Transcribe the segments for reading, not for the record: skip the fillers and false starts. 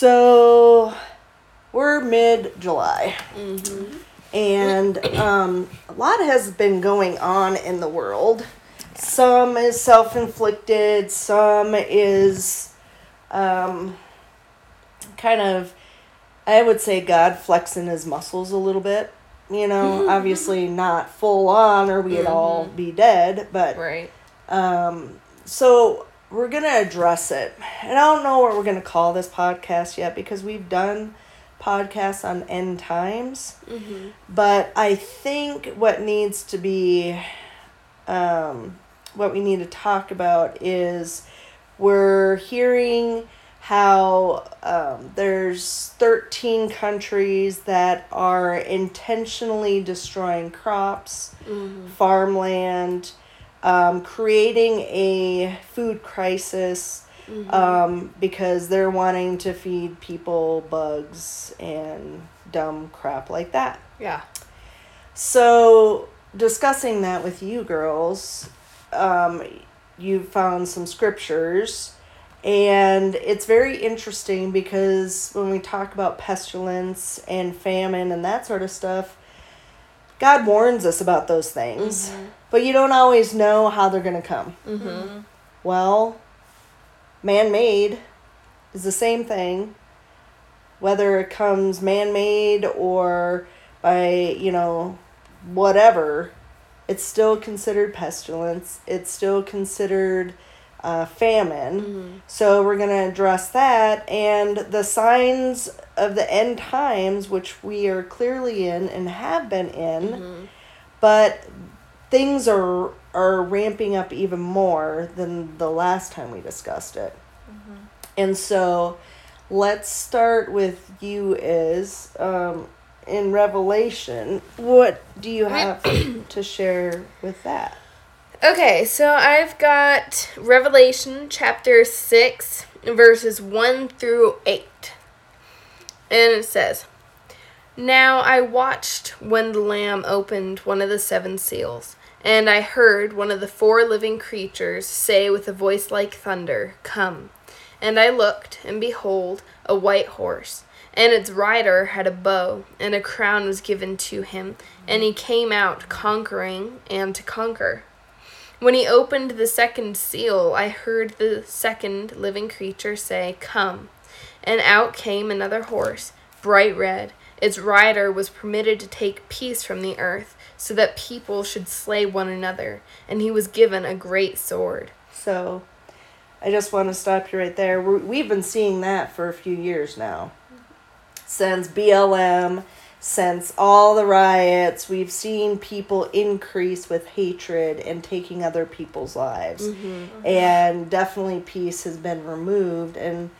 So we're mid-July. Mm-hmm. And a lot has been going on in the world. Some is self-inflicted, some is kind of, I would say, God flexing his muscles a little bit. You know, mm-hmm. obviously not full on or we'd mm-hmm. all be dead, but right. So we're going to address it. And I don't know what we're going to call this podcast yet because we've done podcasts on end times, mm-hmm. but I think what needs to be, what we need to talk about is we're hearing how there's 13 countries that are intentionally destroying crops, mm-hmm. farmland, creating a food crisis, mm-hmm. Because they're wanting to feed people bugs and dumb crap like that. Yeah. So discussing that with you girls, you found some scriptures. And it's very interesting because when we talk about pestilence and famine and that sort of stuff, God warns us about those things, mm-hmm. but you don't always know how they're going to come. Mm-hmm. Well, man-made is the same thing, whether it comes man-made or by, you know, whatever, it's still considered pestilence. It's still considered famine. Mm-hmm. So we're going to address that and the signs of the end times, which we are clearly in and have been in, mm-hmm. but things are ramping up even more than the last time we discussed it. Mm-hmm. And so let's start with you is in Revelation, what do you have to share with that? Okay, so I've got Revelation chapter 6, verses 1 through 8. And it says, "Now I watched when the Lamb opened one of the seven seals, and I heard one of the four living creatures say with a voice like thunder, 'Come.' And I looked, and behold, a white horse, and its rider had a bow, and a crown was given to him, and he came out conquering and to conquer. When he opened the second seal, I heard the second living creature say, 'Come.' And out came another horse, bright red. Its rider was permitted to take peace from the earth, so that people should slay one another, and he was given a great sword." So, I just want to stop you right there. We've been seeing that for a few years now. Since BLM, since all the riots, we've seen people increase with hatred and taking other people's lives. Mm-hmm. And definitely peace has been removed. And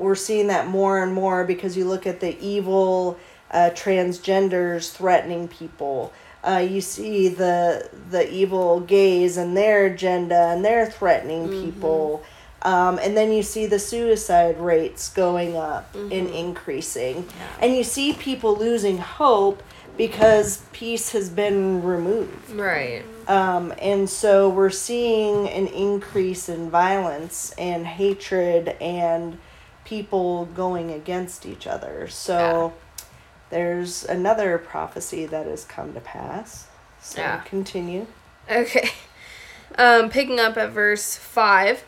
we're seeing that more and more because you look at the evil transgenders threatening people. You see the evil gays and their agenda, and they're threatening mm-hmm. people. And then you see the suicide rates going up mm-hmm. and increasing. Yeah. And you see people losing hope because peace has been removed. Right. And so we're seeing an increase in violence and hatred and people going against each other. So there's another prophecy that has come to pass. So continue. Okay. Picking up at verse 5.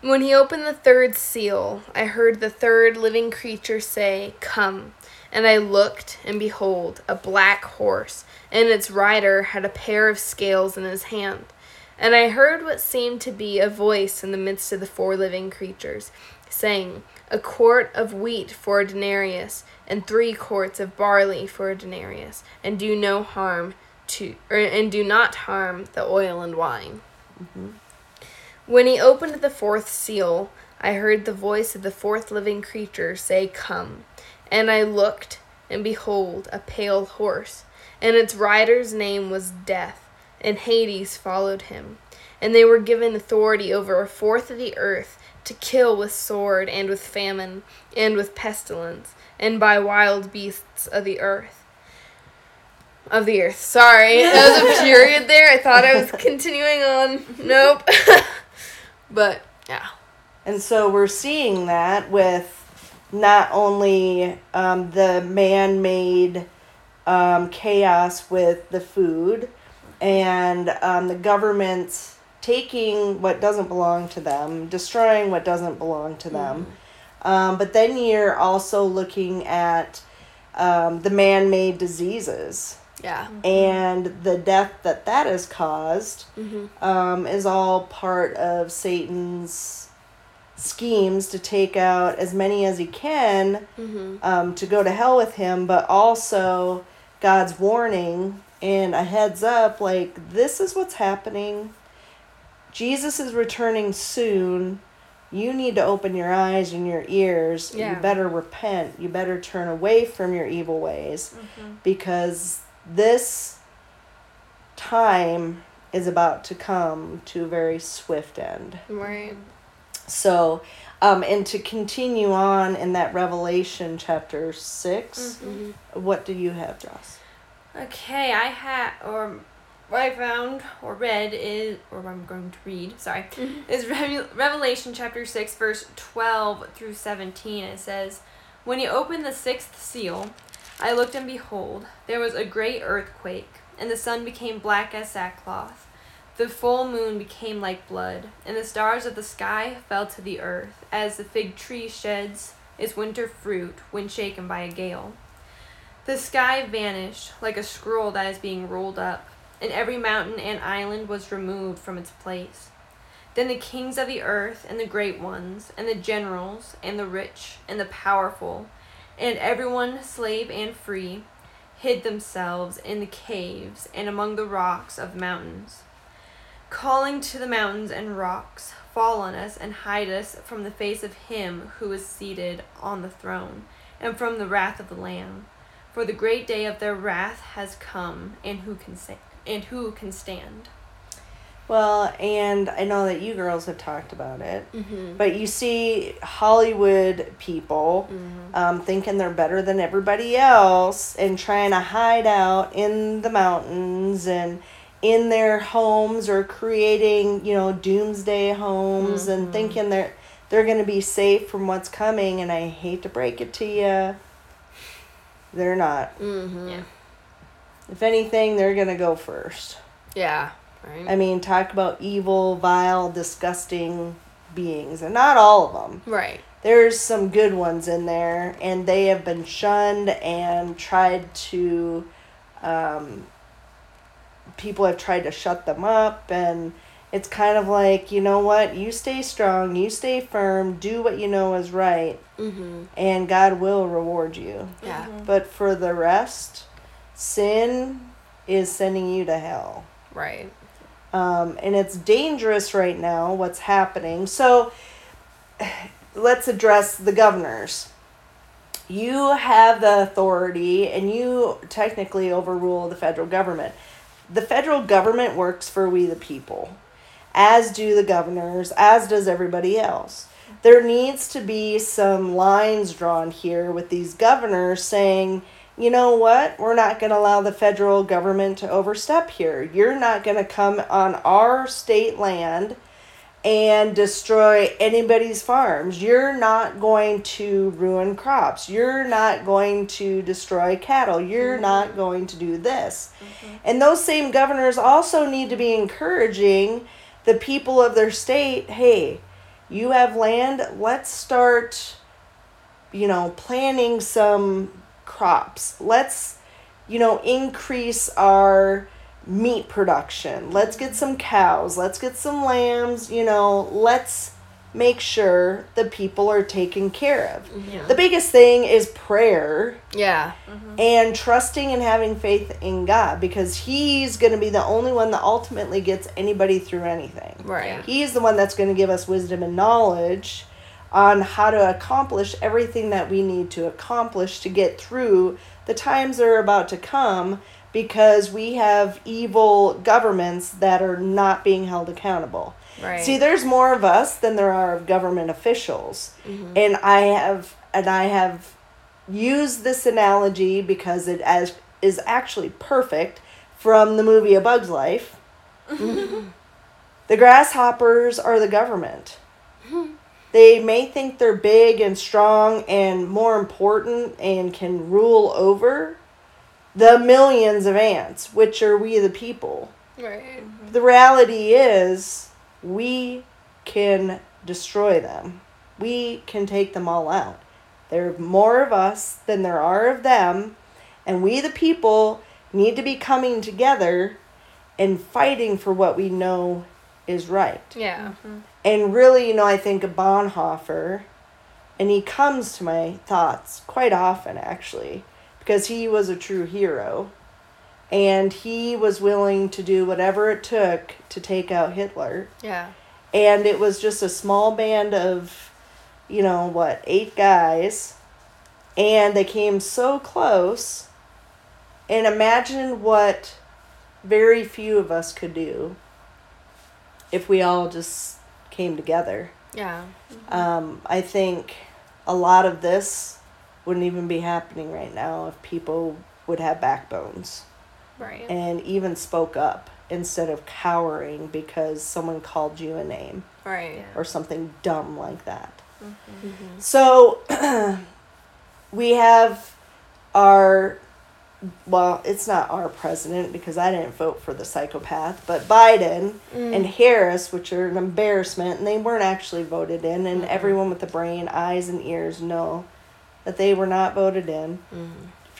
"When he opened the third seal, I heard the third living creature say, 'Come.' And I looked, and behold, a black horse, and its rider had a pair of scales in his hand. And I heard what seemed to be a voice in the midst of the four living creatures, saying, 'A quart of wheat for a denarius, and 3 quarts of barley for a denarius, and do not harm the oil and wine.' Mm-hmm. When he opened the fourth seal, I heard the voice of the fourth living creature say, 'Come.' And I looked, and behold, a pale horse, and its rider's name was Death, and Hades followed him. And they were given authority over a fourth of the earth to kill with sword, and with famine, and with pestilence, and by wild beasts of the earth. That was a period there. I thought I was continuing on. Nope. But, yeah. And so we're seeing that with not only the man-made chaos with the food and the government's taking what doesn't belong to them, destroying what doesn't belong to them. But then you're also looking at the man-made diseases. Yeah. And the death that has caused is all part of Satan's schemes to take out as many as he can to go to hell with him, but also God's warning and a heads up, like, this is what's happening. Jesus is returning soon. You need to open your eyes and your ears. Yeah. You better repent. You better turn away from your evil ways because this time is about to come to a very swift end. Right. So, and to continue on in that Revelation chapter 6, what do you have, Joss? Okay, what I found or read is, or I'm going to read, is Revelation chapter 6, verse 12 through 17. It says, "When he opened the sixth seal, I looked and behold, there was a great earthquake, and the sun became black as sackcloth. The full moon became like blood, and the stars of the sky fell to the earth, as the fig tree sheds its winter fruit when shaken by a gale. The sky vanished like a scroll that is being rolled up, and every mountain and island was removed from its place. Then the kings of the earth, and the great ones, and the generals, and the rich, and the powerful, and everyone, slave and free, hid themselves in the caves and among the rocks of mountains, calling to the mountains and rocks, 'Fall on us and hide us from the face of him who is seated on the throne, and from the wrath of the Lamb. For the great day of their wrath has come, and who can say? And who can stand?'" Well, and I know that you girls have talked about it, but you see Hollywood people thinking they're better than everybody else and trying to hide out in the mountains and in their homes, or creating, you know, doomsday homes and thinking they're going to be safe from what's coming. And I hate to break it to you, they're not. Yeah. If anything, they're going to go first. Yeah. Right. I mean, talk about evil, vile, disgusting beings. And not all of them. Right. There's some good ones in there, and they have been shunned and tried to, people have tried to shut them up, and it's kind of like, you know what, you stay strong, you stay firm, do what you know is right, and God will reward you. Yeah. But for the rest, sin is sending you to hell. Right. And it's dangerous right now, what's happening. So let's address the governors. You have the authority, and you technically overrule the federal government. The federal government works for we the people, as do the governors, as does everybody else. There needs to be some lines drawn here with these governors saying, you know what? We're not going to allow the federal government to overstep here. You're not going to come on our state land and destroy anybody's farms. You're not going to ruin crops. You're not going to destroy cattle. You're not going to do this. And those same governors also need to be encouraging the people of their state, hey, you have land, let's start, you know, planting some crops. Let's, you know, increase our meat production. Let's get some cows. Let's get some lambs. You know, let's make sure the people are taken care of. Yeah. The biggest thing is prayer. Yeah. And trusting and having faith in God, because he's going to be the only one that ultimately gets anybody through anything. Right. He's the one that's going to give us wisdom and knowledge on how to accomplish everything that we need to accomplish to get through the times that are about to come, because we have evil governments that are not being held accountable. Right. See, there's more of us than there are of government officials. And I have used this analogy because it is actually perfect, from the movie A Bug's Life. The grasshoppers are the government. They may think they're big and strong and more important and can rule over the millions of ants, which are we the people. Right. The reality is we can destroy them. We can take them all out. There are more of us than there are of them. And we the people need to be coming together and fighting for what we know is right. Yeah. Mm-hmm. And really, you know, I think of Bonhoeffer, and he comes to my thoughts quite often, actually, because he was a true hero. And he was willing to do whatever it took to take out Hitler. Yeah. And it was just a small band of, you know, what, 8 guys. And they came so close. And imagine what very few of us could do if we all just came together. Yeah. Mm-hmm. I think a lot of this wouldn't even be happening right now if people would have backbones. Right. And even spoke up instead of cowering because someone called you a name. Right. Yeah. Or something dumb like that. Mm-hmm. Mm-hmm. So we have our, well, it's not our president because I didn't vote for the psychopath, but Biden and Harris, which are an embarrassment, and they weren't actually voted in, and everyone with the brain, eyes, and ears know that they were not voted in. Mm-hmm.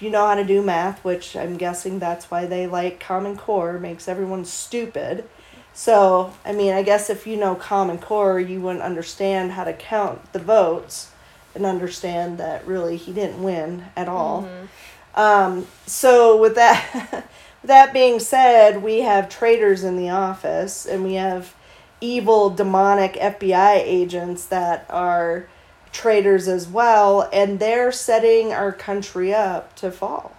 You know how to do math, which I'm guessing that's why they like Common Core, makes everyone stupid. So, I mean, I guess if you know Common Core, you wouldn't understand how to count the votes and understand that really he didn't win at all. Mm-hmm. So with that, that being said, we have traitors in the office, and we have evil, demonic FBI agents that are traitors as well, and they're setting our country up to fall.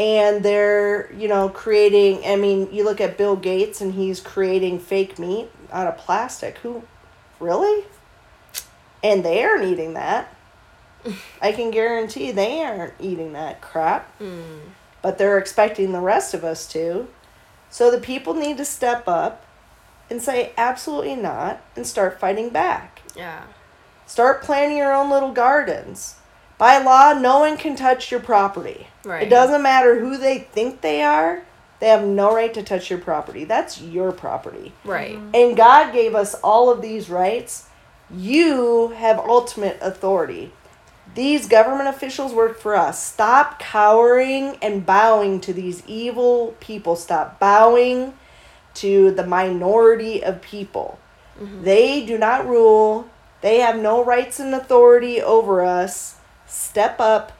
And they're, you know, creating, I mean, you look at Bill Gates and he's creating fake meat out of plastic. Who, really? And they aren't eating that. I can guarantee they aren't eating that crap. Mm. But they're expecting the rest of us to. So the people need to step up and say, absolutely not, and start fighting back. Yeah. Start planting your own little gardens. By law, no one can touch your property. Right. It doesn't matter who they think they are. They have no right to touch your property. That's your property. Right. And God gave us all of these rights. You have ultimate authority. These government officials work for us. Stop cowering and bowing to these evil people. Stop bowing to the minority of people. Mm-hmm. They do not rule. They have no rights and authority over us. Step up,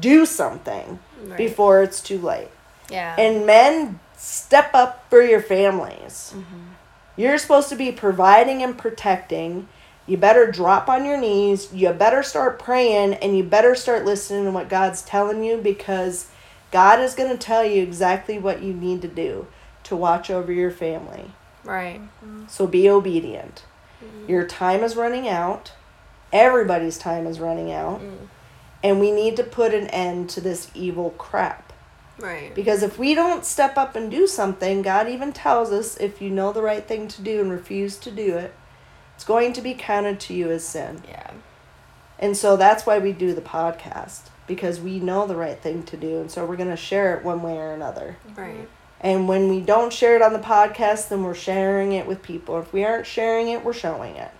do something before it's too late. Yeah. And men, step up for your families. Mm-hmm. You're supposed to be providing and protecting. You better drop on your knees. You better start praying, and you better start listening to what God's telling you, because God is going to tell you exactly what you need to do to watch over your family. Right. Mm-hmm. So be obedient. Your time is running out. Everybody's time is running out. Mm. And we need to put an end to this evil crap. Right. Because if we don't step up and do something, God even tells us, if you know the right thing to do and refuse to do it, it's going to be counted to you as sin. Yeah. And so that's why we do the podcast, because we know the right thing to do. And so we're going to share it one way or another. Right. And when we don't share it on the podcast, then we're sharing it with people. If we aren't sharing it, we're showing it.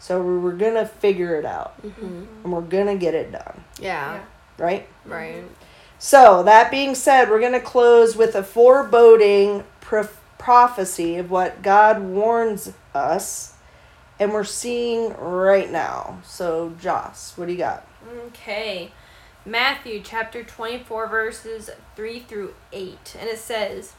So we're going to figure it out. Mm-hmm. And we're going to get it done. Yeah. Right? Right. So, that being said, we're going to close with a foreboding prophecy of what God warns us. And we're seeing right now. So, Joss, what do you got? Okay. Matthew chapter 24, verses 3 through 8, and it says,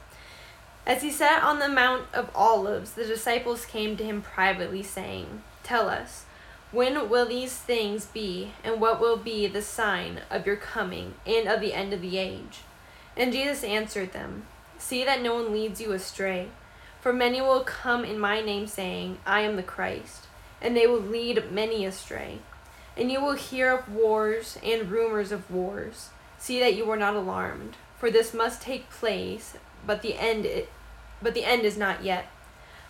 "As he sat on the Mount of Olives, the disciples came to him privately, saying, 'Tell us, when will these things be, and what will be the sign of your coming and of the end of the age?' And Jesus answered them, 'See that no one leads you astray, for many will come in my name, saying, I am the Christ, and they will lead many astray. And you will hear of wars and rumors of wars. See that you are not alarmed, for this must take place, but the end is not yet.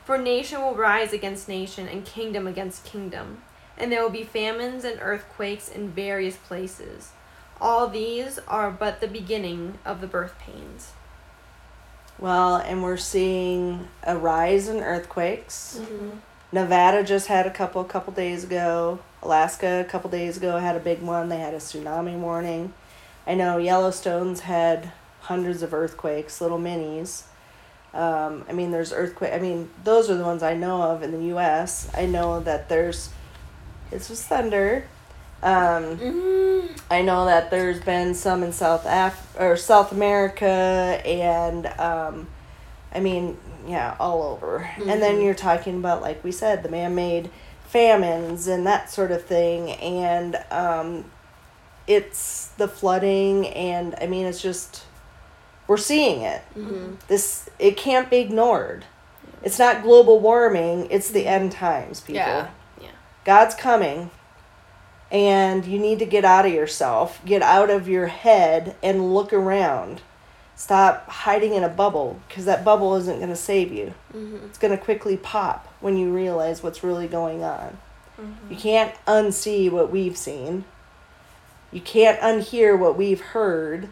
For nation will rise against nation, and kingdom against kingdom. And there will be famines and earthquakes in various places. All these are but the beginning of the birth pains. Well, and we're seeing a rise in earthquakes. Mm-hmm. Nevada just had a couple days ago. Alaska a couple days ago had a big one. They had a tsunami warning. I know Yellowstone's had hundreds of earthquakes, little minis. There's earthquake. Those are the ones I know of in the U.S. I know that there's... This was thunder. I know that there's been some in South America, and all over. Mm-hmm. And then you're talking about, like we said, the man-made famines and that sort of thing, and it's the flooding, and it's just, we're seeing it. Mm-hmm. It can't be ignored. It's not global warming, it's the end times, people. Yeah. God's coming. And you need to get out of yourself, get out of your head, and look around. Stop hiding in a bubble, because that bubble isn't going to save you. Mm-hmm. It's going to quickly pop when you realize what's really going on. Mm-hmm. You can't unsee what we've seen. You can't unhear what we've heard.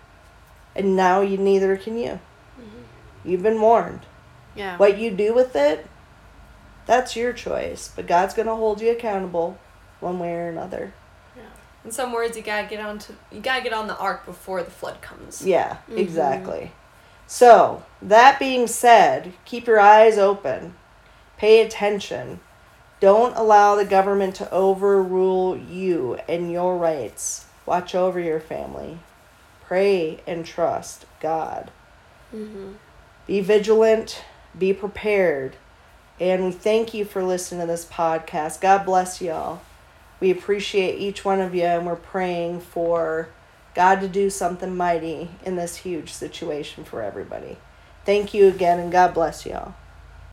And now neither can you. Mm-hmm. You've been warned. Yeah. What you do with it, that's your choice. But God's going to hold you accountable one way or another. In some words, you gotta get on the ark before the flood comes. Yeah, mm-hmm. Exactly. So, that being said, keep your eyes open. Pay attention. Don't allow the government to overrule you and your rights. Watch over your family. Pray and trust God. Mm-hmm. Be vigilant. Be prepared. And we thank you for listening to this podcast. God bless y'all. We appreciate each one of you, and we're praying for God to do something mighty in this huge situation for everybody. Thank you again, and God bless you all.